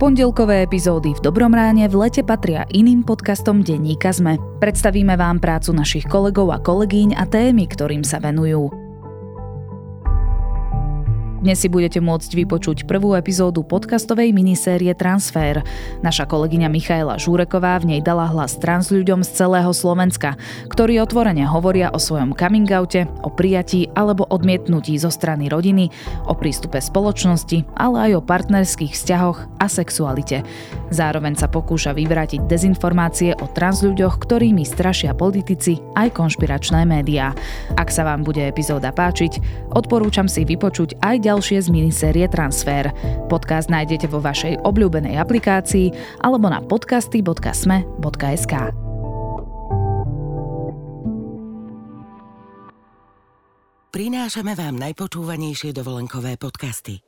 Pondelkové epizódy v Dobrom ráne v lete patria iným podcastom denníka SME. Predstavíme vám prácu našich kolegov a kolegyň a témy, ktorým sa venujú. Dnes si budete môcť vypočuť prvú epizódu podcastovej minisérie TransFér. Naša kolegyňa Michaela Žúreková v nej dala hlas transľuďom z celého Slovenska, ktorí otvorene hovoria o svojom coming oute, o prijatí alebo odmietnutí zo strany rodiny, o prístupe spoločnosti, ale aj o partnerských vzťahoch a sexualite. Zároveň sa pokúša vyvrátiť dezinformácie o transľuďoch, ktorými strašia politici aj konšpiračné médiá. Ak sa vám bude epizóda páčiť, odporúčam si vypočuť aj ďalšie z minisérie TransFér. Podcast nájdete vo vašej obľúbenej aplikácii alebo na podcasty.sme.sk. Prinášame vám najpočúvanejšie dovolenkové podcasty.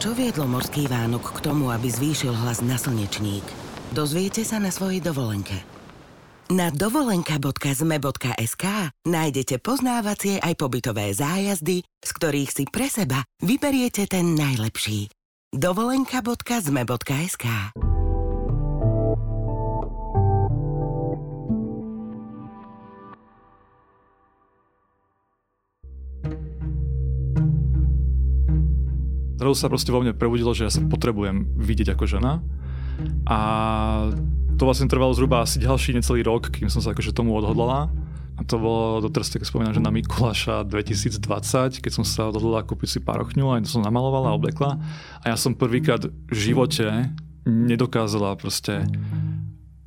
Čo viedlo Morský Vánok k tomu, aby zvýšil hlas na slnečník? Dozviete sa na svojej dovolenke. Na dovolenka.zme.sk nájdete poznávacie aj pobytové zájazdy, z ktorých si pre seba vyberiete ten najlepší. dovolenka.zme.sk. Zrazu sa proste vo mne prebudilo, že ja sa potrebujem vidieť ako žena. A to vlastne trvalo zhruba asi ďalší necelý rok, kým som sa akože tomu odhodlala. A to bolo doteraz, tak spomínam, že na Mikuláša 2020, keď som sa odhodlala kúpiť si parochňu, aj to som namalovala a oblekla. A ja som prvýkrát v živote nedokázala proste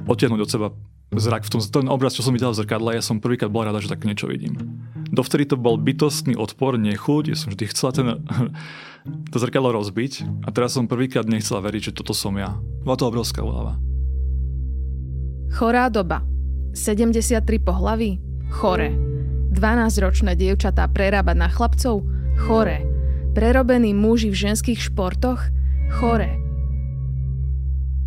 odtiahnuť od seba zrak. V tom, ten obraz, čo som videla v zrkadle, ja som prvýkrát bola rada, že tak niečo vidím. Dovtedy to bol bytostný odpor, nechuť, ja som vždy chcela to zrkadlo rozbiť a teraz som prvýkrát nechcela veriť, že toto som ja. Bola to obrovská úlava. Chorá doba. 73 pohlaví? Chore. 12-ročné dievčatá prerábať na chlapcov? Chore. Prerobení muži v ženských športoch? Chore.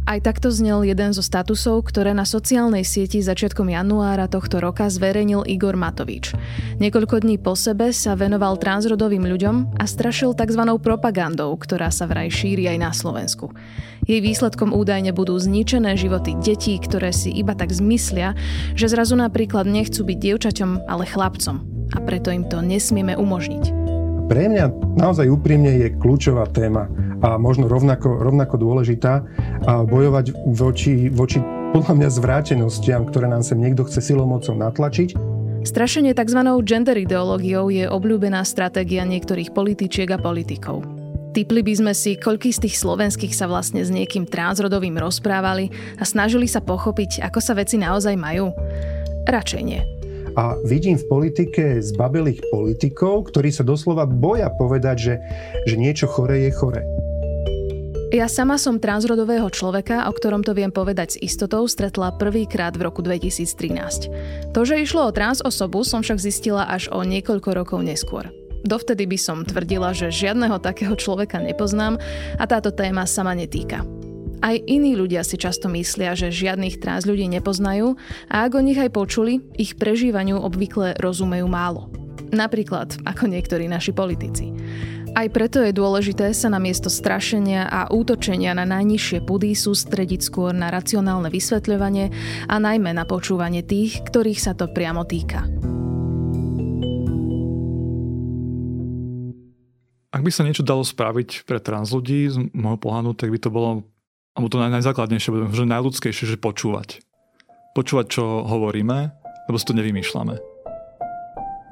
Aj takto znel jeden zo statusov, ktoré na sociálnej sieti začiatkom januára tohto roka zverejnil Igor Matovič. Niekoľko dní po sebe sa venoval transrodovým ľuďom a strašil tzv. Propagandou, ktorá sa vraj šíri aj na Slovensku. Jej výsledkom údajne budú zničené životy detí, ktoré si iba tak zmyslia, že zrazu napríklad nechcú byť dievčaťom, ale chlapcom. A preto im to nesmieme umožniť. Pre mňa naozaj úprimne je kľúčová téma a možno rovnako dôležitá a bojovať voči podľa mňa zvrátenostям, ktoré nám sem niekto chce silou mocou natlačiť. Strašenie tzv. Gender ideológiou je obľúbená stratégia niektorých političiek a politikov. Tipli by sme si, koľký z tých slovenských sa vlastne s niekým transrodovým rozprávali a snažili sa pochopiť, ako sa veci naozaj majú. Radšej nie. A vidím v politike zbabelých politikov, ktorí sa doslova boja povedať, že niečo chore je chore. Ja sama som transrodového človeka, o ktorom to viem povedať s istotou, stretla prvýkrát v roku 2013. To, že išlo o transosobu, som však zistila až o niekoľko rokov neskôr. Dovtedy by som tvrdila, že žiadneho takého človeka nepoznám a táto téma sa ma netýka. Aj iní ľudia si často myslia, že žiadnych trans ľudí nepoznajú a ak o nich aj počuli, ich prežívaniu obvykle rozumejú málo. Napríklad ako niektorí naši politici. Aj preto je dôležité sa namiesto strašenia a útočenia na najnižšie pudy sústrediť skôr na racionálne vysvetľovanie a najmä na počúvanie tých, ktorých sa to priamo týka. Ak by sa niečo dalo spraviť pre trans ľudí, z môjho pohľadu, tak by to bolo alebo to najzákladnejšie, že najľudskejšie, že počúvať. Počúvať, čo hovoríme, lebo si to nevymýšľame.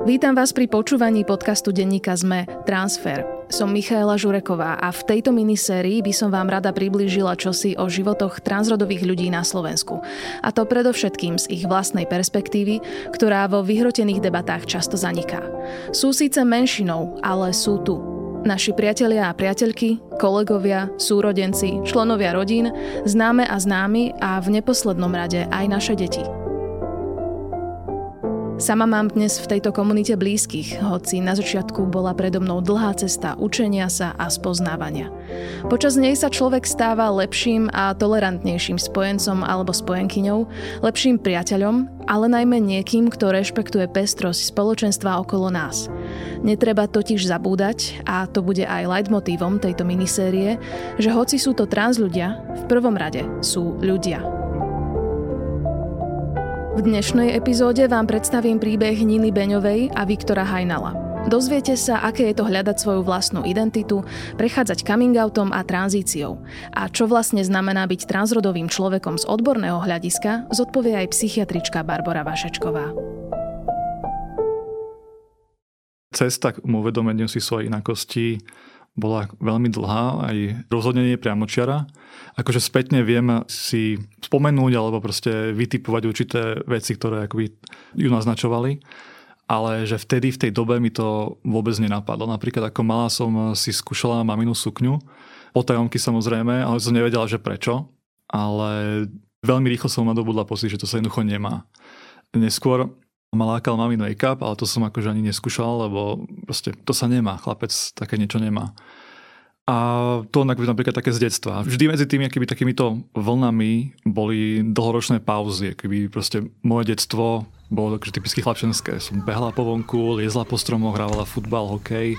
Vítam vás pri počúvaní podcastu denníka SME Transfer. Som Michaela Žúreková a v tejto minisérii by som vám rada priblížila čosi o životoch transrodových ľudí na Slovensku. A to predovšetkým z ich vlastnej perspektívy, ktorá vo vyhrotených debatách často zaniká. Sú síce menšinou, ale sú tu. Naši priatelia a priateľky, kolegovia, súrodenci, členovia rodín, známe a známi a v neposlednom rade aj naše deti. Sama mám dnes v tejto komunite blízkych, hoci na začiatku bola predo mnou dlhá cesta učenia sa a spoznávania. Počas nej sa človek stáva lepším a tolerantnejším spojencom alebo spojenkyňou, lepším priateľom, ale najmä niekým, kto rešpektuje pestrosť spoločenstva okolo nás. Netreba totiž zabúdať, a to bude aj leitmotívom tejto minisérie, že hoci sú to trans ľudia, v prvom rade sú ľudia. V dnešnej epizóde vám predstavím príbeh Niny Beňovej a Viktora Hajnala. Dozviete sa, aké je to hľadať svoju vlastnú identitu, prechádzať coming-outom a tranzíciou. A čo vlastne znamená byť transrodovým človekom z odborného hľadiska, zodpovie aj psychiatrička Barbora Vašečková. Cesta k uvedomeniu si svojej inakosti bola veľmi dlhá, aj rozhodne nie priamočiara. Akože spätne viem si spomenúť alebo proste vytipovať určité veci, ktoré akoby ju naznačovali, ale že vtedy v tej dobe mi to vôbec nenapadlo. Napríklad ako malá som si skúšala maminu sukňu, potajomky samozrejme, ale som nevedela, že prečo, ale veľmi rýchlo som nadobudla pocit, že to sa jednoducho nemá. Neskôr ma lákal mamin make-up, ale to som akože ani neskúšal, lebo proste to sa nemá, chlapec také niečo nemá. A to napríklad také z detstva. Vždy medzi tými akýby takýmito vlnami boli dlhoročné pauzy. Akýby proste moje detstvo bolo takže typicky chlapčenské. Som behla po vonku, liezla po stromoch, hrávala futbal, hokej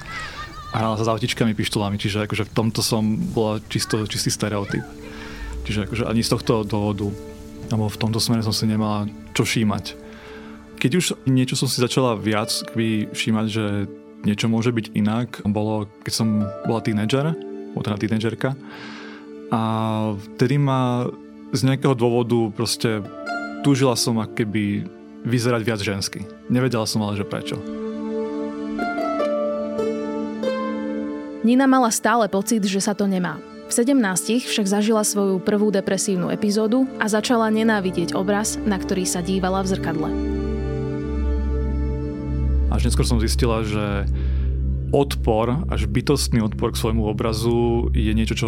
a hrála sa s autičkami, pištolami. Čiže akože v tomto som bola čistý stereotyp. Čiže akože ani z tohto dôvodu. Lebo v tomto smere som si nemala čo všímať. Keď už niečo som si začala viac všímať, že niečo môže byť inak, bolo, keď som bola tínedžerka a vtedy ma z nejakého dôvodu proste túžila som akoby vyzerať viac žensky. Nevedela som ale, že prečo. Nina mala stále pocit, že sa to nemá. V 17 však zažila svoju prvú depresívnu epizódu a začala nenávidieť obraz, na ktorý sa dívala v zrkadle. Až neskôr som zistila, že odpor, až bytostný odpor k svojmu obrazu je niečo, čo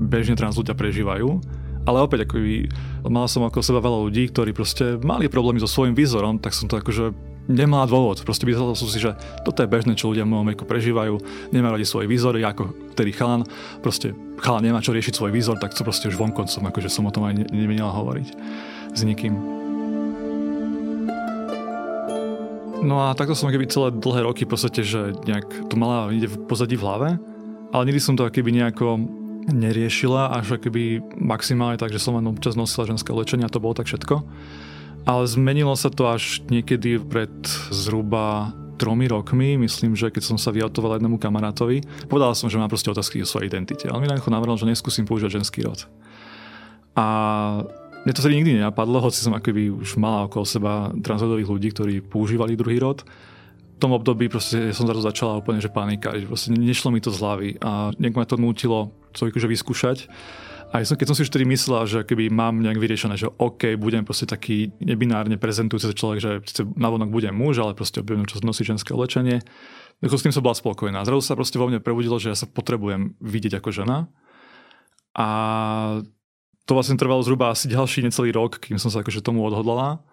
bežne trans ľudia prežívajú. Ale opäť, ako mal som okolo seba veľa ľudí, ktorí proste mali problémy so svojím výzorom, tak som to akože nemala dôvod. Proste myslel som si, že toto je bežné, čo ľudia v mojom veku prežívajú, nemajú radi svoje výzory, ako ktorý chalan. Proste chalan nemá čo riešiť svoj výzor, tak to proste už vonkoncom, akože som o tom aj nemenila hovoriť s nikým. No a takto som keby celé dlhé roky v podstate, že nejak to mala niekde v pozadí v hlave, ale nikdy som to keby nejako neriešila, až keby maximálne tak, že som len občas nosila ženské oblečenie a to bolo tak všetko. Ale zmenilo sa to až niekedy pred zhruba 3 rokmi, myslím, že keď som sa vyautoval jednému kamarátovi, povedal som, že mám proste otázky o svojej identite, ale mi nejako navrhol, že neskúsim používať ženský rod. A mne to sa nikdy nenapadlo, hoci som akoby už mala okolo seba transrodových ľudí, ktorí používali druhý rod. V tom období proste som zrazu začala úplne, že panika, že proste nešlo mi to z hlavy a nejak ma to nútilo človeku, že vyskúšať. A keď som si už tedy myslela, že keby mám nejak vyriešené, že OK, budem proste taký nebinárne prezentujúci človek, že navonok budem muž, ale proste objem čas nosí ženské oblečenie, tak s tým som bola spokojná. Zrazu sa proste vo mne prebudilo, že ja sa potrebujem vidieť ako žena. A to vlastne trvalo zhruba asi ďalší necelý rok, kým som sa akože tomu odhodlala.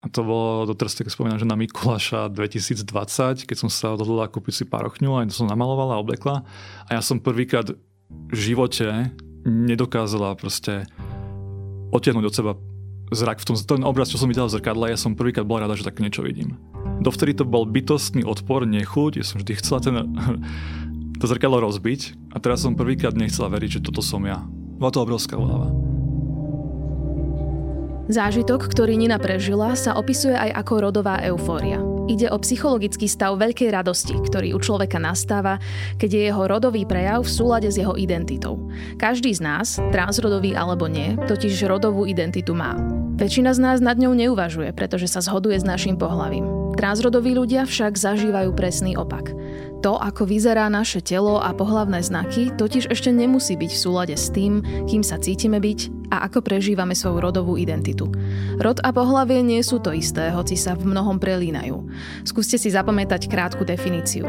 A to bolo doteraz, tak spomínam, že na Mikuláša 2020, keď som sa odhodlala kúpiť si parochňu, aj to som namalovala a oblekla. A ja som prvýkrát v živote nedokázala proste odtiahnuť od seba zrak. Ten obraz, čo som videla v zrkadle, ja som prvýkrát bola rada, že tak niečo vidím. Dovtedy to bol bytostný odpor, nechuť, ja som vždy chcela to zrkadlo rozbiť a teraz som prvýkrát nechcela veriť, že toto som ja. Bola to obrovská hlava. Zážitok, ktorý Nina prežila, sa opisuje aj ako rodová eufória. Ide o psychologický stav veľkej radosti, ktorý u človeka nastáva, keď je jeho rodový prejav v súlade s jeho identitou. Každý z nás, transrodový alebo nie, totiž rodovú identitu má. Väčšina z nás nad ňou neuvažuje, pretože sa zhoduje s našim pohlavím. Transrodoví ľudia však zažívajú presný opak. To, ako vyzerá naše telo a pohlavné znaky, totiž ešte nemusí byť v súlade s tým, kým sa cítime byť, a ako prežívame svoju rodovú identitu. Rod a pohlavie nie sú to isté, hoci sa v mnohom prelínajú. Skúste si zapamätať krátku definíciu.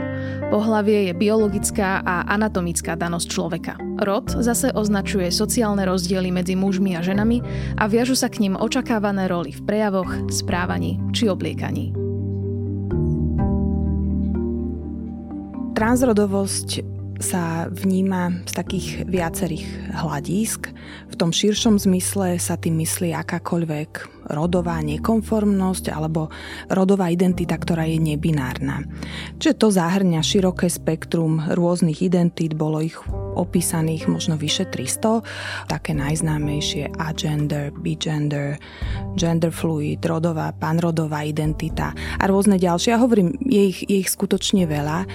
Pohlavie je biologická a anatomická danosť človeka. Rod zase označuje sociálne rozdiely medzi mužmi a ženami a viažu sa k nim očakávané roli v prejavoch, správaní či obliekaní. Transrodovosť sa vníma z takých viacerých hľadísk. V tom širšom zmysle sa tým myslí akákoľvek rodová nekonformnosť alebo rodová identita, ktorá je nebinárna. Čiže to zahŕňa široké spektrum rôznych identít, bolo ich opísaných možno vyše 300, také najznámejšie agender, bigender, gender fluid, rodová, panrodová identita a rôzne ďalšie. Ja hovorím, je ich skutočne veľa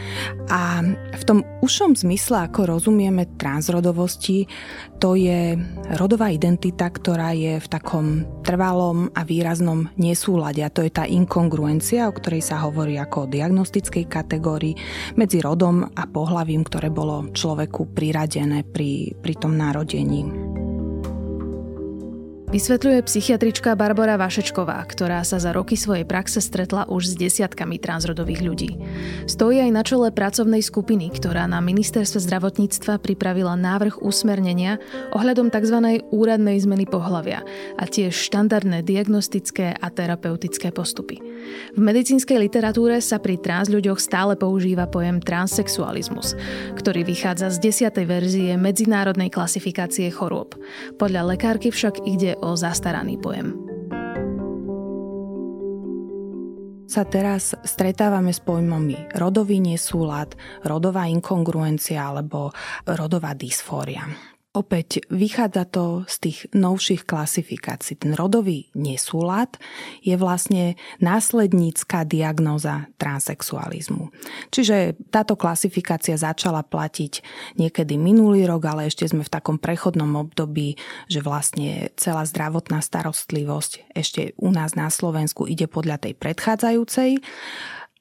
a v tom ušom zmysle, ako rozumieme transrodovosti, to je rodová identita, ktorá je v takom trvalom a výraznom nesúlade a to je tá inkongruencia, o ktorej sa hovorí ako o diagnostickej kategórii medzi rodom a pohlavím, ktoré bolo človeku priradené pri tom narodení. Vysvetľuje psychiatrička Barbora Vašečková, ktorá sa za roky svojej praxe stretla už s desiatkami transrodových ľudí. Stojí aj na čele pracovnej skupiny, ktorá na ministerstve zdravotníctva pripravila návrh usmernenia ohľadom tzv. Úradnej zmeny pohlavia a tiež štandardné diagnostické a terapeutické postupy. V medicínskej literatúre sa pri trans ľuďoch stále používa pojem transsexualizmus, ktorý vychádza z 10. verzie medzinárodnej klasifikácie chorôb. Podľa lekárky však ide o zastaraný pojem. Sa teraz stretávame s pojmami rodový nesúlad, rodová inkongruencia alebo rodová dysfória. Opäť vychádza to z tých novších klasifikácií. Ten rodový nesúlad je vlastne následnícka diagnóza transsexualizmu. Čiže táto klasifikácia začala platiť niekedy minulý rok, ale ešte sme v takom prechodnom období, že vlastne celá zdravotná starostlivosť ešte u nás na Slovensku ide podľa tej predchádzajúcej.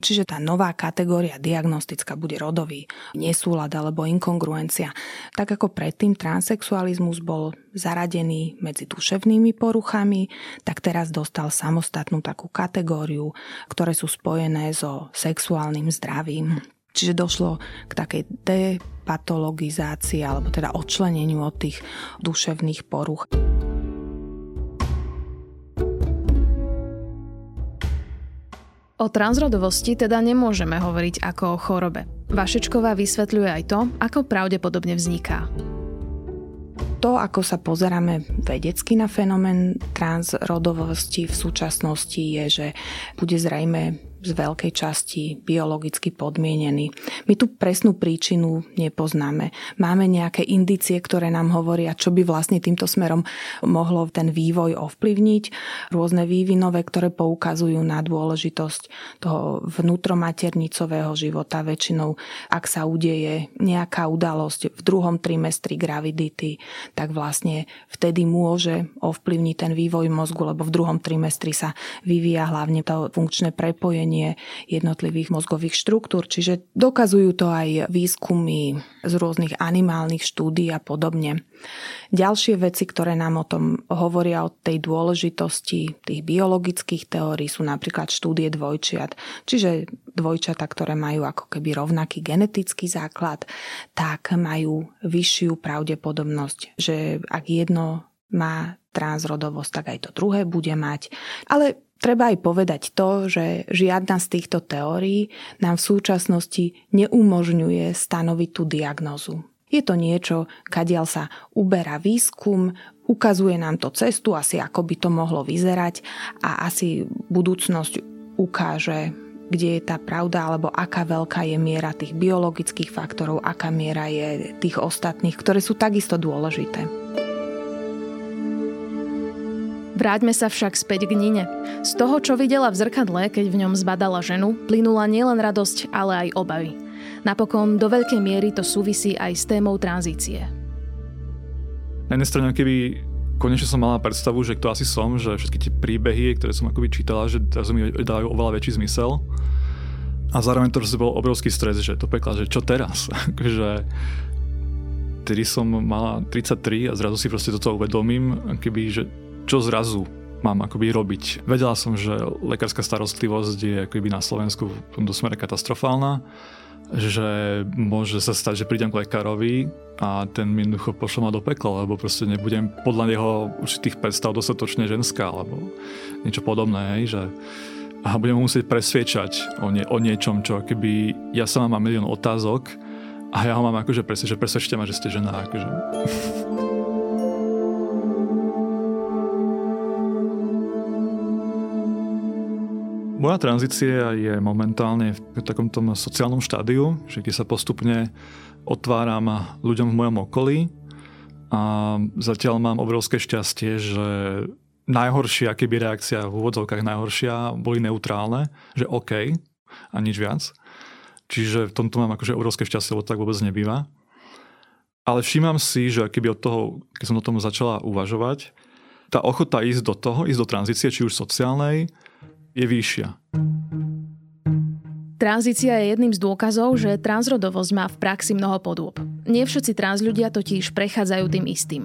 Čiže tá nová kategória diagnostická bude rodový nesúlad alebo inkongruencia. Tak ako predtým transsexualizmus bol zaradený medzi duševnými poruchami, tak teraz dostal samostatnú takú kategóriu, ktoré sú spojené so sexuálnym zdravím. Čiže došlo k takej depatologizácii alebo teda odčleneniu od tých duševných poruch. O transrodovosti teda nemôžeme hovoriť ako o chorobe. Vašečková vysvetľuje aj to, ako pravdepodobne vzniká. To, ako sa pozeráme vedecky na fenomén transrodovosti v súčasnosti, je, že bude zrejme z veľkej časti biologicky podmienený. My tú presnú príčinu nepoznáme. Máme nejaké indície, ktoré nám hovoria, čo by vlastne týmto smerom mohlo ten vývoj ovplyvniť. Rôzne vývinové, ktoré poukazujú na dôležitosť toho vnútromaternicového života. Väčšinou, ak sa udeje nejaká udalosť v druhom trimestri gravidity, tak vlastne vtedy môže ovplyvniť ten vývoj mozgu, lebo v druhom trimestri sa vyvíja hlavne to funkčné prepojenie jednotlivých mozgových štruktúr, čiže dokazujú to aj výskumy z rôznych animálnych štúdií a podobne. Ďalšie veci, ktoré nám o tom hovoria o tej dôležitosti tých biologických teórií sú napríklad štúdie dvojčiat, čiže dvojčata, ktoré majú ako keby rovnaký genetický základ, tak majú vyššiu pravdepodobnosť, že ak jedno má transrodovosť, tak aj to druhé bude mať. Ale treba aj povedať to, že žiadna z týchto teórií nám v súčasnosti neumožňuje stanoviť tú diagnózu. Je to niečo, kadiaľ sa uberá výskum, ukazuje nám to cestu, asi ako by to mohlo vyzerať a asi budúcnosť ukáže, kde je tá pravda, alebo aká veľká je miera tých biologických faktorov, aká miera je tých ostatných, ktoré sú takisto dôležité. Vráťme sa však späť k Nine. Z toho, čo videla v zrkadle, keď v ňom zbadala ženu, plynula nielen radosť, ale aj obavy. Napokon do veľkej miery to súvisí aj s témou tranzície. Na jednej strane, keby konečne som mala predstavu, že kto asi som, že všetky tie príbehy, ktoré som akoby čítala, že teraz mi dajú oveľa väčší zmysel. A zároveň to, že bol obrovský stres, že to pekla, že čo teraz? Že tedy som mala 33 a zrazu si proste toto uvedomím, keby, že čo zrazu mám akoby robiť. Vedela som, že lekárska starostlivosť je akoby na Slovensku v tomto smere katastrofálna, že môže sa stať, že prídem k lekárovi a ten mi jednoducho pošle ma do pekla, lebo proste nebudem podľa jeho určitých predstav dostatočne ženská, alebo niečo podobné, hej, že a budem musieť presviečať o niečom, čo keby ja sama mám milión otázok a ja ho mám akože presviečať, presvedčte ma, že ste žena. Akože. Moja tranzícia je momentálne v takomto sociálnom štádiu, že kde sa postupne otváram ľuďom v mojom okolí a zatiaľ mám obrovské šťastie, že najhoršia, keby reakcia v úvodzovkách najhoršia, boli neutrálne, že OK a nič viac. Čiže v tomto mám akože obrovské šťastie, lebo tak vôbec nebýva. Ale všímam si, že keby od toho, keď som o tom začala uvažovať, tá ochota ísť do tranzície, či už sociálnej, je vyššia. Tranzícia je jedným z dôkazov, že transrodovosť má v praxi mnoho podôb. Nie všetci trans ľudia totiž prechádzajú tým istým.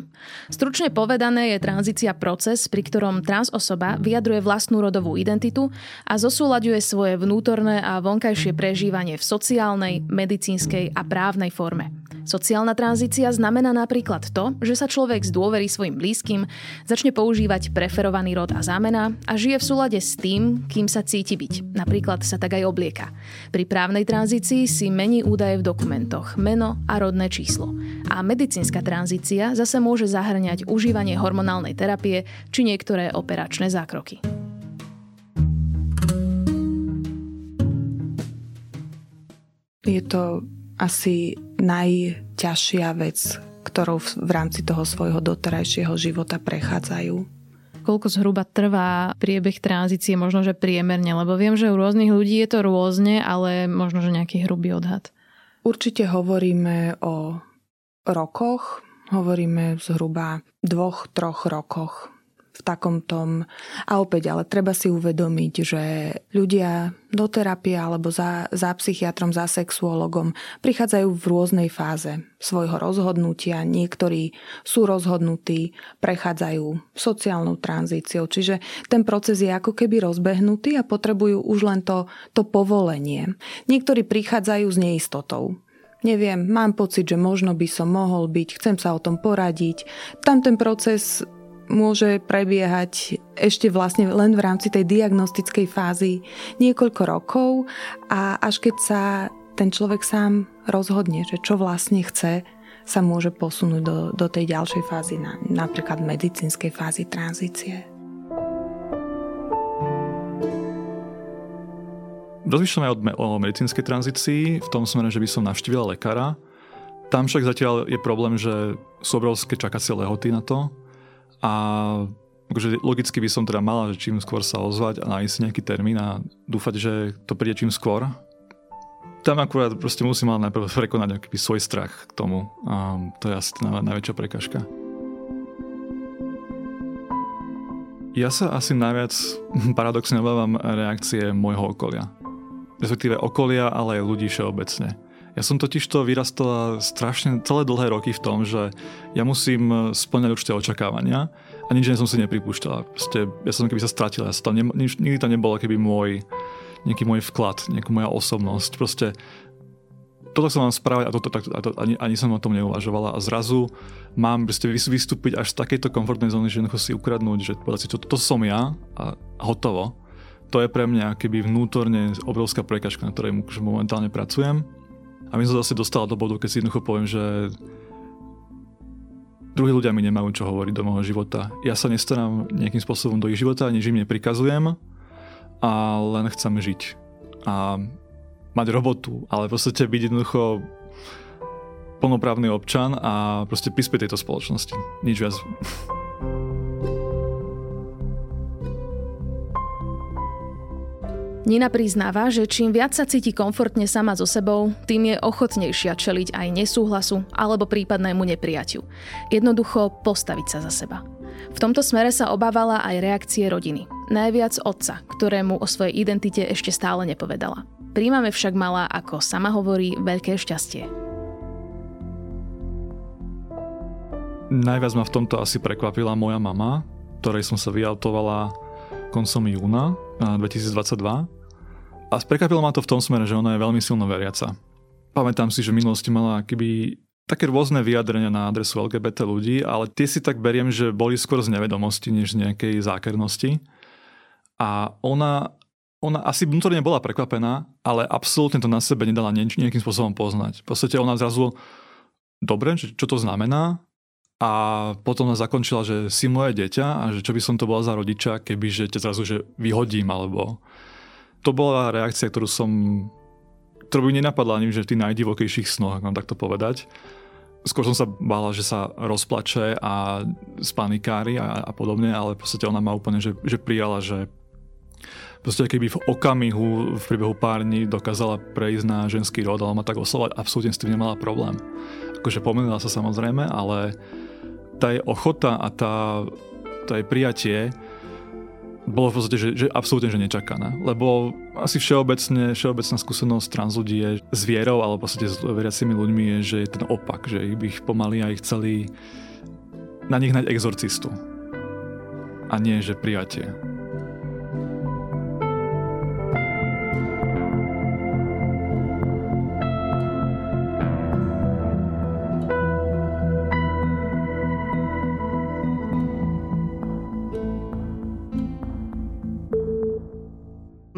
Stručne povedané je tranzícia proces, pri ktorom trans osoba vyjadruje vlastnú rodovú identitu a zosúľaďuje svoje vnútorné a vonkajšie prežívanie v sociálnej, medicínskej a právnej forme. Sociálna tranzícia znamená napríklad to, že sa človek zdôverí svojim blízkym, začne používať preferovaný rod a zámena a žije v súlade s tým, kým sa cíti byť. Napríklad sa tak aj oblieka. Pri právnej tranzícii si mení údaje v dokumentoch, meno a rodné číslo. A medicínska tranzícia zase môže zahŕňať užívanie hormonálnej terapie či niektoré operačné zákroky. Je to asi najťažšia vec, ktorou v rámci toho svojho doterajšieho života prechádzajú. Koľko zhruba trvá priebeh tranzície, možno, že priemerne, lebo viem, že u rôznych ľudí je to rôzne, ale možno, že nejaký hrubý odhad. Určite hovoríme o rokoch, hovoríme zhruba 2-3 rokoch v takom tom. A opäť, ale treba si uvedomiť, že ľudia do terapie alebo za psychiatrom, za sexuologom prichádzajú v rôznej fáze svojho rozhodnutia. Niektorí sú rozhodnutí, prechádzajú sociálnou tranzíciou. Čiže ten proces je ako keby rozbehnutý a potrebujú už len to povolenie. Niektorí prichádzajú s neistotou. Neviem, mám pocit, že možno by som mohol byť, chcem sa o tom poradiť. Tam ten proces môže prebiehať ešte vlastne len v rámci tej diagnostickej fázy niekoľko rokov a až keď sa ten človek sám rozhodne, že čo vlastne chce, sa môže posunúť do tej ďalšej fázy, napríklad medicínskej fázy tranzície. Rozmýšľam aj o medicínskej tranzícii v tom smere, že by som navštívila lekára. Tam však zatiaľ je problém, že sú obrovské čakacie lehoty na to. A akože logicky by som teda mala, že čím skôr sa ozvať a nájsť nejaký termín a dúfať, že to príde čím skôr. Tam akurát proste musím ale najprv prekonať nejaký svoj strach k tomu. A to je asi najväčšia prekažka. Ja sa asi najviac paradoxne obávam reakcie môjho okolia. Respektíve okolia, ale aj ľudí všeobecne. Ja som totižto vyrastala strašne celé dlhé roky v tom, že ja musím spĺňať určité očakávania a nič som si nepripúšťala. Proste ja som keby sa stratila. Nikdy tam nebolo keby môj vklad, nejaká moja osobnosť. Proste toto som mám správať a to ani som o tom neuvažovala. A zrazu mám vystúpiť až z takejto komfortnej zóny, že jednoducho si ukradnúť, že povedať si, to som ja a hotovo. To je pre mňa keby vnútorne obrovská prekažka, na ktorej momentálne pracujem. A my som zase dostala do bodu, keď si jednoducho poviem, že druhí ľudia mi nemajú čo hovoriť do môjho života. Ja sa nestarám nejakým spôsobom do ich života, nič im neprikazujem a len chcem žiť a mať robotu, ale v podstate byť jednoducho plnoprávny občan a proste prispieť tejto spoločnosti. Nič viac. Nina priznáva, že čím viac sa cíti komfortne sama so sebou, tým je ochotnejšia čeliť aj nesúhlasu alebo prípadnému neprijatiu. Jednoducho postaviť sa za seba. V tomto smere sa obávala aj reakcie rodiny. Najviac otca, ktorému o svojej identite ešte stále nepovedala. Príjmame však mala, ako sama hovorí, veľké šťastie. Najviac ma v tomto asi prekvapila moja mama, ktorej som sa vyautovala koncom júna 2022. A prekvapilo ma to v tom smere, že ona je veľmi silno veriaca. Pamätám si, že v minulosti mala akoby také rôzne vyjadrenia na adresu LGBT ľudí, ale tie si tak beriem, že boli skôr z nevedomosti, než z nejakej zákernosti. A ona ona asi vnútorne bola prekvapená, ale absolútne to na sebe nedala nejakým spôsobom poznať. V podstate ona zrazu, dobre, čo to znamená? A potom ona zakončila, že si moje dieťa a že čo by som to bola za rodiča, kebyže ťa zrazu že vyhodím, alebo... To bola reakcia, ktorú by nenapadla ani, že v tých najdivokejších snoch, ak mám takto povedať. Skôr som sa bála, že sa rozplače a spanikári a podobne, ale v podstate ona ma úplne že prijala, že proste keby v okamihu, v priebehu pár dní dokázala prejsť na ženský rod, ale ma tak oslovať, absolútne s tým nemala problém. Akože pomenula sa samozrejme, ale tá jej ochota a tá jej prijatie bolo v podstate, že absolútne že nečakané. Lebo asi všeobecná skúsenosť trans ľudí je s vierou, ale v podstate s veriacimi ľuďmi je, že je ten opak, že by ich pomaly a ich chceli na nich hnať exorcistu. A nie, že prijatie.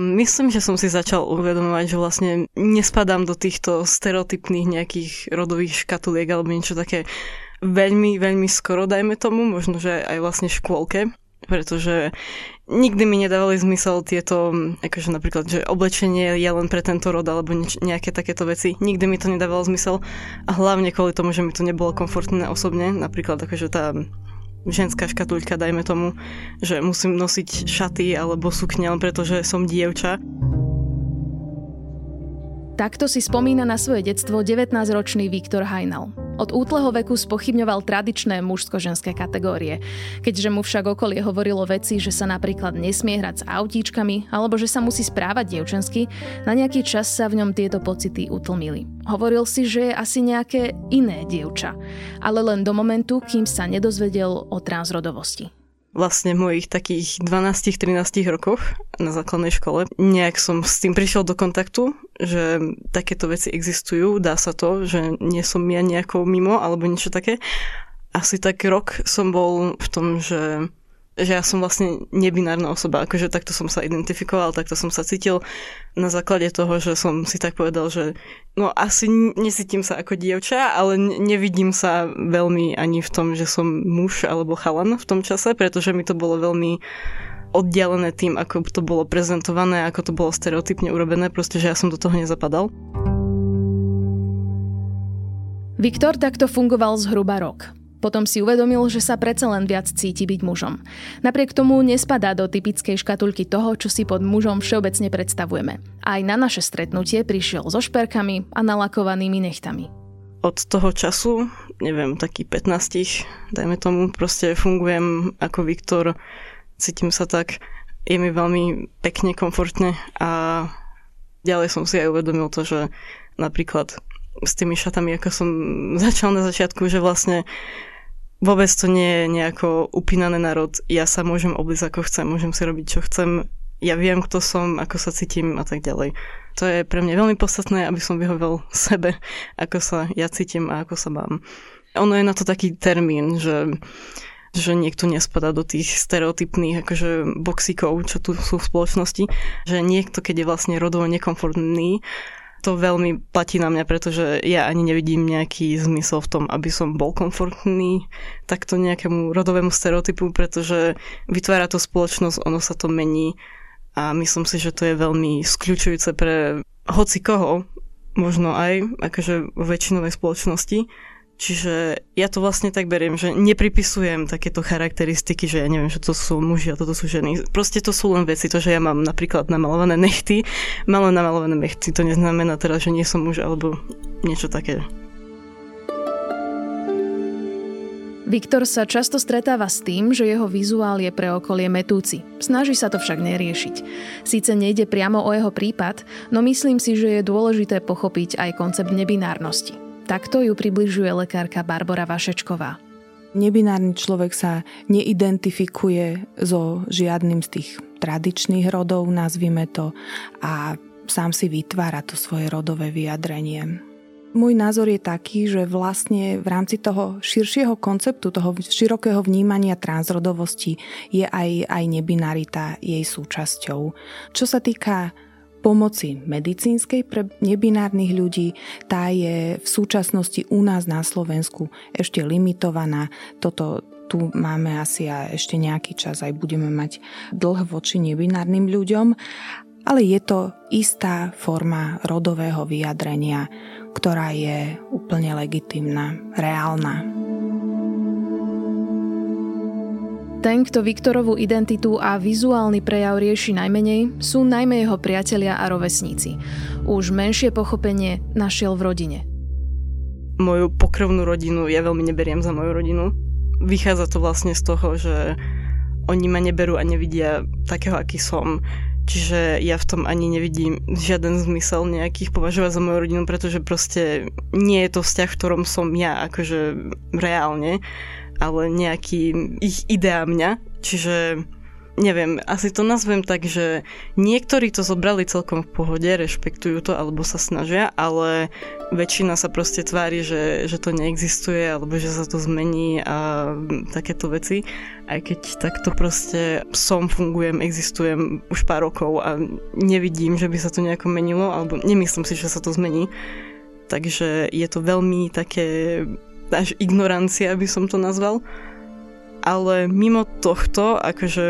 Myslím, že som si začal uvedomovať, že vlastne nespadám do týchto stereotypných nejakých rodových škatuliek alebo niečo také veľmi, veľmi skoro, dajme tomu, možno, že aj vlastne v škôlke, pretože nikdy mi nedávali zmysel tieto, akože napríklad, že oblečenie je len pre tento rod alebo nejaké takéto veci. Nikdy mi to nedávalo zmysel a hlavne kvôli tomu, že mi to nebolo komfortné osobne, napríklad akože tá... ženská škatuľka, dajme tomu, že musím nosiť šaty alebo sukne, len pretože som dievča. Takto si spomína na svoje detstvo 19-ročný Viktor Hajnal. Od útleho veku spochybňoval tradičné mužsko-ženské kategórie. Keďže mu však okolie hovorilo veci, že sa napríklad nesmie hrať s autíčkami alebo že sa musí správať dievčensky, na nejaký čas sa v ňom tieto pocity utlmili. Hovoril si, že je asi nejaké iné dievča, ale len do momentu, kým sa nedozvedel o transrodovosti. Vlastne v mojich takých 12-13 rokoch na základnej škole nejak som s tým prišiel do kontaktu, že takéto veci existujú, dá sa to, že nie som ja nejakou mimo alebo niečo také. Asi tak rok som bol v tom, že ja som vlastne nebinárna osoba, akože takto som sa identifikoval, takto som sa cítil na základe toho, že som si tak povedal, že no asi necítim sa ako dievča, ale nevidím sa veľmi ani v tom, že som muž alebo chalan v tom čase, pretože mi to bolo veľmi oddialené tým, ako to bolo prezentované, ako to bolo stereotypne urobené, proste, že ja som do toho nezapadal. Viktor takto fungoval zhruba rok. Potom si uvedomil, že sa predsa len viac cíti byť mužom. Napriek tomu nespadá do typickej škatulky toho, čo si pod mužom všeobecne predstavujeme. Aj na naše stretnutie prišiel so šperkami a nalakovanými nechtami. Od toho času, neviem, takých 15, dajme tomu, proste fungujem ako Viktor, cítim sa tak, je mi veľmi pekne, komfortne a ďalej som si aj uvedomil to, že napríklad s tými šatami, ako som začal na začiatku, že vlastne vôbec to nie je nejako upínané na rod. Ja sa môžem obliecť ako chcem, môžem si robiť čo chcem, ja viem kto som, ako sa cítim a tak ďalej. To je pre mňa veľmi podstatné, aby som vyhovel sebe, ako sa ja cítim a ako sa mám. Ono je na to taký termín, že niekto nespadá do tých stereotypných akože boxíkov, čo tu sú v spoločnosti, že niekto, keď je vlastne rodovo nekomfortný, to veľmi platí na mňa, pretože ja ani nevidím nejaký zmysel v tom, aby som bol komfortný takto nejakému rodovému stereotypu, pretože vytvára to spoločnosť, ono sa to mení a myslím si, že to je veľmi skľučujúce pre hoci koho, možno aj akože v väčšinovej spoločnosti. Čiže ja to vlastne tak beriem, že nepripisujem takéto charakteristiky, že ja neviem, že to sú muži a toto sú ženy. Proste to sú len veci, to, že ja mám napríklad namalované nechty, to neznamená teda, že nie som muž alebo niečo také. Viktor sa často stretáva s tým, že jeho vizuál je pre okolie mätúci. Snaží sa to však neriešiť. Síce nejde priamo o jeho prípad, no myslím si, že je dôležité pochopiť aj koncept nebinárnosti. Takto ju približuje lekárka Barbora Vašečková. Nebinárny človek sa neidentifikuje so žiadnym z tých tradičných rodov, nazvime to, a sám si vytvára to svoje rodové vyjadrenie. Môj názor je taký, že vlastne v rámci toho širšieho konceptu, toho širokého vnímania transrodovosti je aj nebinarita jej súčasťou. Čo sa týka pomoci medicínskej pre nebinárnych ľudí, tá je v súčasnosti u nás na Slovensku ešte limitovaná. Tu máme asi a ešte nejaký čas, aj budeme mať dlh voči nebinárnym ľuďom, ale je to istá forma rodového vyjadrenia, ktorá je úplne legitímna, reálna. Ten, kto Viktorovú identitu a vizuálny prejav rieši najmenej, sú najmä jeho priatelia a rovesníci. Už menšie pochopenie našiel v rodine. Moju pokrvnú rodinu ja veľmi neberiem za moju rodinu. Vychádza to vlastne z toho, že oni ma neberú a nevidia takého, aký som. Čiže ja v tom ani nevidím žiaden zmysel nejakých považovať za moju rodinu, pretože proste nie je to vzťah, v ktorom som ja, akože reálne, ale nejaký ich ideá mňa. Čiže neviem, asi to nazvem tak, že niektorí to zobrali celkom v pohode, rešpektujú to alebo sa snažia, ale väčšina sa proste tvári, že to neexistuje alebo že sa to zmení a takéto veci. Aj keď takto proste som, fungujem, existujem už pár rokov a nevidím, že by sa to nejako menilo, alebo nemyslím si, že sa to zmení. Takže je to veľmi také, až ignorancia by som to nazval. Ale mimo tohto, akože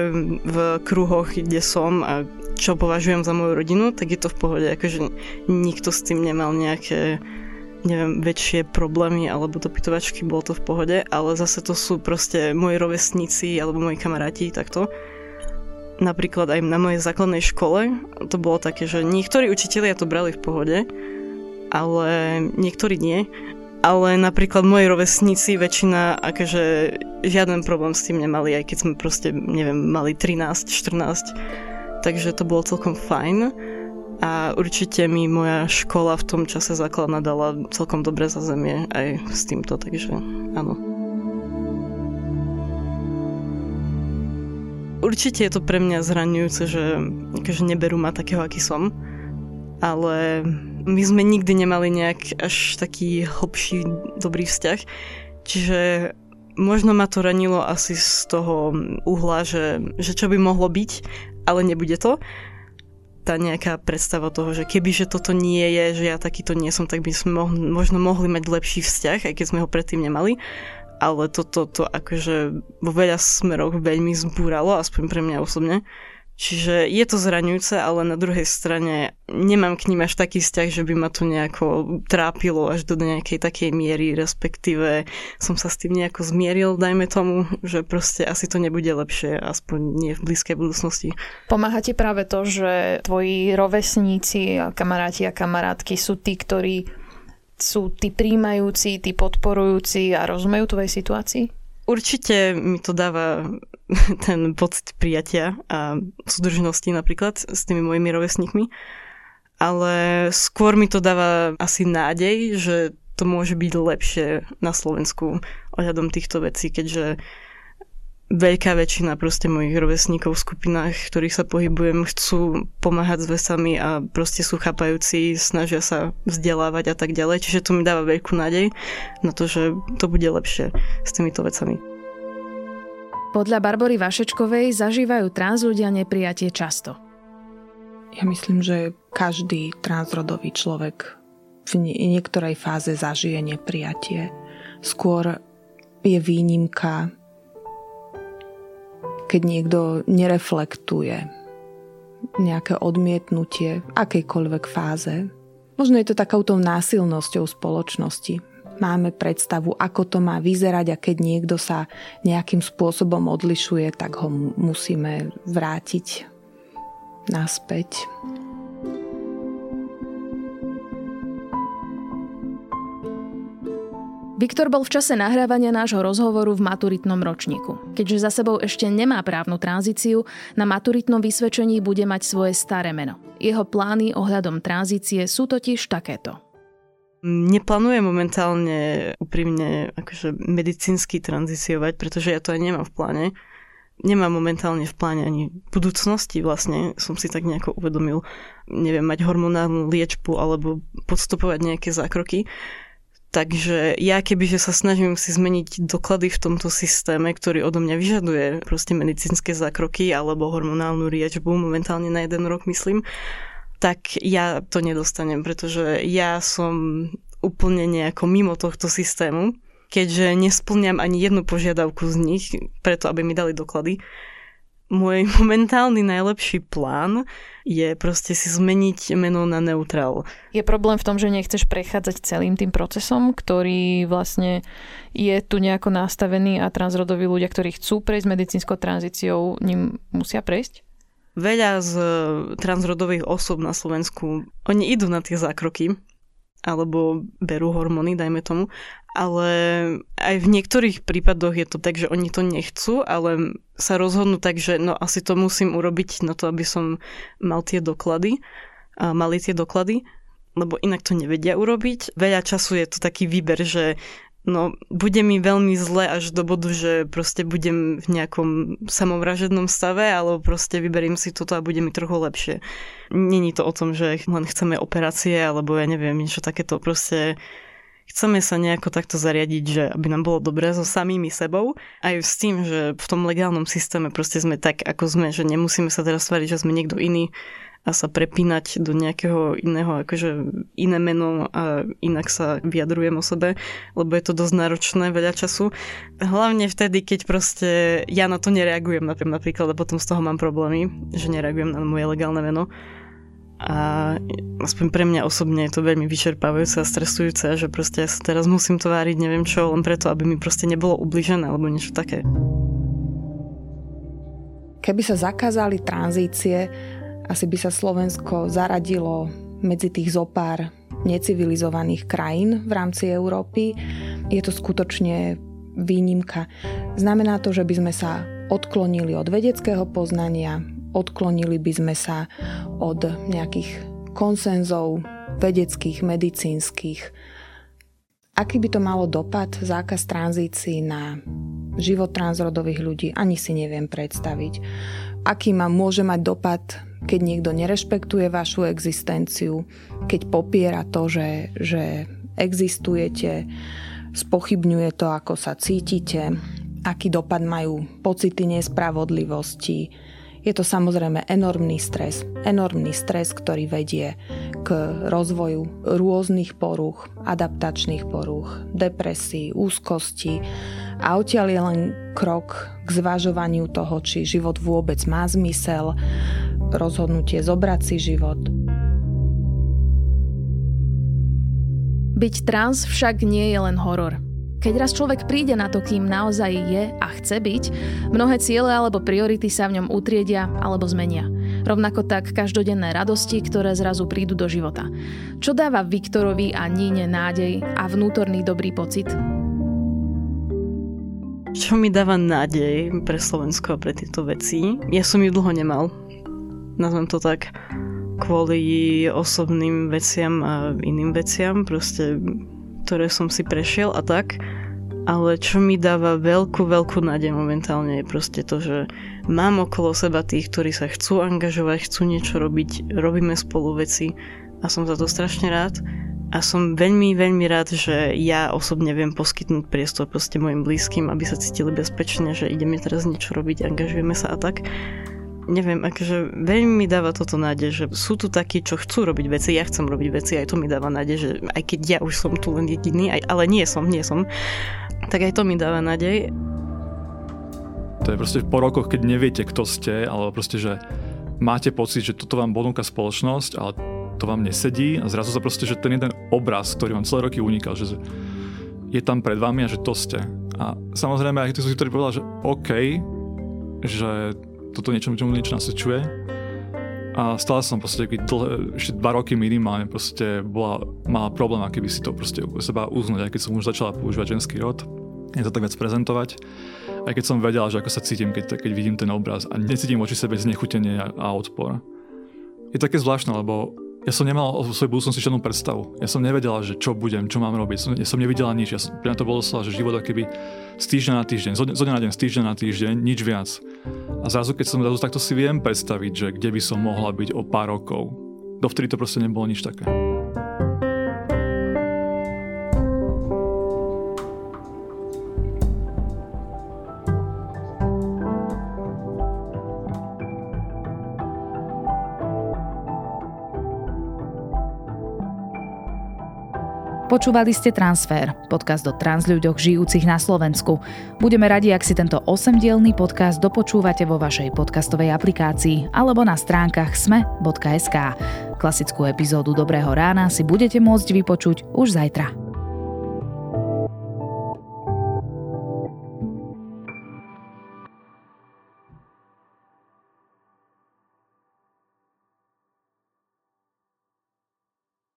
v kruhoch, kde som a čo považujem za moju rodinu, tak je to v pohode. Akože nikto s tým nemal nejaké, neviem, väčšie problémy alebo dopytovačky, bolo to v pohode, ale zase to sú proste moji rovesníci alebo moji kamaráti, takto. Napríklad aj na mojej základnej škole to bolo také, že niektorí učitelia to brali v pohode, ale niektorí nie. Ale napríklad moji rovesníci väčšina, akože žiaden problém s tým nemali, aj keď sme proste, neviem, mali 13, 14, takže to bolo celkom fajn. A určite mi moja škola v tom čase základná dala celkom dobre zázemie aj s týmto, takže áno. Určite je to pre mňa zraňujúce, že neberú ma takého, aký som, ale my sme nikdy nemali nejak až taký hlbší dobrý vzťah, čiže možno ma to ranilo asi z toho uhla, že čo by mohlo byť, ale nebude to. Tá nejaká predstava toho, že kebyže toto nie je, že ja takýto nie som, tak by sme možno mohli mať lepší vzťah, aj keď sme ho predtým nemali. Ale toto akože vo veľa smeroch veľmi zbúralo, aspoň pre mňa osobne. Čiže je to zraňujúce, ale na druhej strane nemám k ním až taký vzťah, že by ma to nejako trápilo až do nejakej takej miery, respektíve som sa s tým nejako zmieril, dajme tomu, že proste asi to nebude lepšie, aspoň nie v blízkej budúcnosti. Pomáha ti práve to, že tvoji rovesníci, kamaráti a kamarátky sú tí, ktorí sú tí príjmajúci, tí podporujúci a rozumejú tvojej situácii? Určite mi to dáva ten pocit prijatia a súdržnosti napríklad s tými mojimi rovesníkmi, ale skôr mi to dáva asi nádej, že to môže byť lepšie na Slovensku ohľadom týchto vecí, keďže veľká väčšina proste mojich rovesníkov v skupinách, v ktorých sa pohybujem, chcú pomáhať s vecami a proste sú chápajúci, snažia sa vzdelávať a tak ďalej. Čiže to mi dáva veľkú nádej na to, že to bude lepšie s týmito vecami. Podľa Barbory Vašečkovej zažívajú trans ľudia neprijatie často. Ja myslím, že každý transrodový človek v niektorej fáze zažije neprijatie. Skôr je výnimka, keď niekto nereflektuje nejaké odmietnutie akejkoľvek fáze. Možno je to takouto násilnosťou spoločnosti. Máme predstavu, ako to má vyzerať a keď niekto sa nejakým spôsobom odlišuje, tak ho musíme vrátiť naspäť. Viktor bol v čase nahrávania nášho rozhovoru v maturitnom ročníku. Keďže za sebou ešte nemá právnu tranzíciu, na maturitnom vysvedčení bude mať svoje staré meno. Jeho plány ohľadom tranzície sú totiž takéto. Neplánujem momentálne úprimne akože medicínsky tranzíciovať, pretože ja to aj nemám v pláne. nemám momentálne v pláne ani budúcnosti vlastne, som si tak nejako uvedomil, neviem, mať hormonálnu liečbu alebo podstupovať nejaké zákroky. Takže ja kebyže sa snažím si zmeniť doklady v tomto systéme, ktorý odo mňa vyžaduje proste medicínske zákroky alebo hormonálnu liečbu, momentálne na 1 rok myslím, tak ja to nedostanem, pretože ja som úplne nejako mimo tohto systému, keďže nesplňam ani jednu požiadavku z nich, preto aby mi dali doklady. Môj momentálny najlepší plán je proste si zmeniť meno na neutrál. Je problém v tom, že nechceš prechádzať celým tým procesom, ktorý vlastne je tu nejako nastavený a transrodoví ľudia, ktorí chcú prejsť medicínskou tranzíciou, ním musia prejsť? Veľa z transrodových osôb na Slovensku, oni idú na tie zákroky, alebo berú hormóny, dajme tomu, ale aj v niektorých prípadoch je to tak, že oni to nechcú, ale sa rozhodnú tak, že no asi to musím urobiť na to, aby som mali tie doklady, lebo inak to nevedia urobiť. Veľa času je to taký výber, že no bude mi veľmi zle až do bodu, že proste budem v nejakom samovražednom stave, alebo proste vyberím si toto a bude mi trochu lepšie. Není to o tom, že len chceme operácie, alebo ja neviem, niečo takéto, proste chceme sa nejako takto zariadiť, že aby nám bolo dobre so samými sebou, aj s tým, že v tom legálnom systéme proste sme tak, ako sme, že nemusíme sa teraz tvariť, že sme niekto iný a sa prepínať do nejakého iného, akože iné meno a inak sa vyjadrujem o sebe, lebo je to dosť náročné, veľa času. Hlavne vtedy, keď proste ja na to nereagujem napríklad a potom z toho mám problémy, že nereagujem na moje legálne meno. A aspoň pre mňa osobne je to veľmi vyčerpávajúce a stresujúce, že proste ja sa teraz musím tváriť, neviem čo, len preto, aby mi proste nebolo ubližené alebo niečo také. Keby sa zakázali tranzície, asi by sa Slovensko zaradilo medzi tých zopár necivilizovaných krajín v rámci Európy. Je to skutočne výnimka. Znamená to, že by sme sa odklonili od vedeckého poznania, odklonili by sme sa od nejakých konsenzov vedeckých, medicínskych. Aký by to malo dopad, zákaz tranzícií na život transrodových ľudí, ani si neviem predstaviť. Aký môže mať dopad, keď niekto nerešpektuje vašu existenciu, keď popiera to, že existujete, spochybňuje to, ako sa cítite, aký dopad majú pocity nespravodlivosti. Je to samozrejme enormný stres, ktorý vedie k rozvoju rôznych porúch, adaptačných porúch, depresí, úzkosti a odtiaľ je len krok k zvažovaniu toho, či život vôbec má zmysel, rozhodnutie zobrať si život. Byť trans však nie je len horor. Keď raz človek príde na to, kým naozaj je a chce byť, mnohé ciele alebo priority sa v ňom utriedia alebo zmenia. Rovnako tak každodenné radosti, ktoré zrazu prídu do života. Čo dáva Viktorovi a Níne nádej a vnútorný dobrý pocit? Čo mi dáva nádej pre Slovensko a pre tieto veci? Ja som ju dlho nemal. Nazvem to tak kvôli osobným veciam a iným veciam, proste ktoré som si prešiel a tak, ale čo mi dáva veľkú nádej momentálne je proste to, že mám okolo seba tých, ktorí sa chcú angažovať, chcú niečo robiť, robíme spolu veci a som za to strašne rád a som veľmi rád, že ja osobne viem poskytnúť priestor proste mojim blízkym, aby sa cítili bezpečne, že ideme teraz niečo robiť, angažujeme sa a tak. Neviem, akože veľmi mi dáva toto nádej, že sú tu takí, čo chcú robiť veci, ja chcem robiť veci, aj to mi dáva nádej, že aj keď ja už som tu len jediný, ale nie som, tak aj to mi dáva nádej. To je proste po rokoch, keď neviete, kto ste, alebo proste, že máte pocit, že toto vám bonúka spoločnosť, ale to vám nesedí a zrazu sa proste, že ten jeden obraz, ktorý vám celé roky unikal, že je tam pred vami a že to ste. A samozrejme, aj tí sú, ktorí povedali, že OK, že toto niečo nasvedčuje. A stále som proste ešte 2 roky minimálne proste mala problém, aký by si to proste u seba uznať, aj keď som už začala používať ženský rod. Je to tak viac prezentovať. Aj keď som vedela, že ako sa cítim, keď vidím ten obraz a necítim voči sebe znechutenie a odpor. Je také zvláštne, lebo Ja som nemal o svojej budúcnosti žiadnu predstavu. Ja som nevedela, že čo budem, čo mám robiť. Ja som nevidela nič. Pre mňa to bolo že život akoby z týždňa na týždeň, zo dňa na deň, z týždňa na týždeň, nič viac. A zrazu, keď som takto si viem predstaviť, že kde by som mohla byť o pár rokov. Dovtedy to proste nebolo nič také. Počúvali ste Transfér, podcast o transľuďoch žijúcich na Slovensku. Budeme radi, ak si tento 8-dielny podcast dopočúvate vo vašej podcastovej aplikácii alebo na stránkach sme.sk. Klasickú epizódu Dobrého rána si budete môcť vypočuť už zajtra.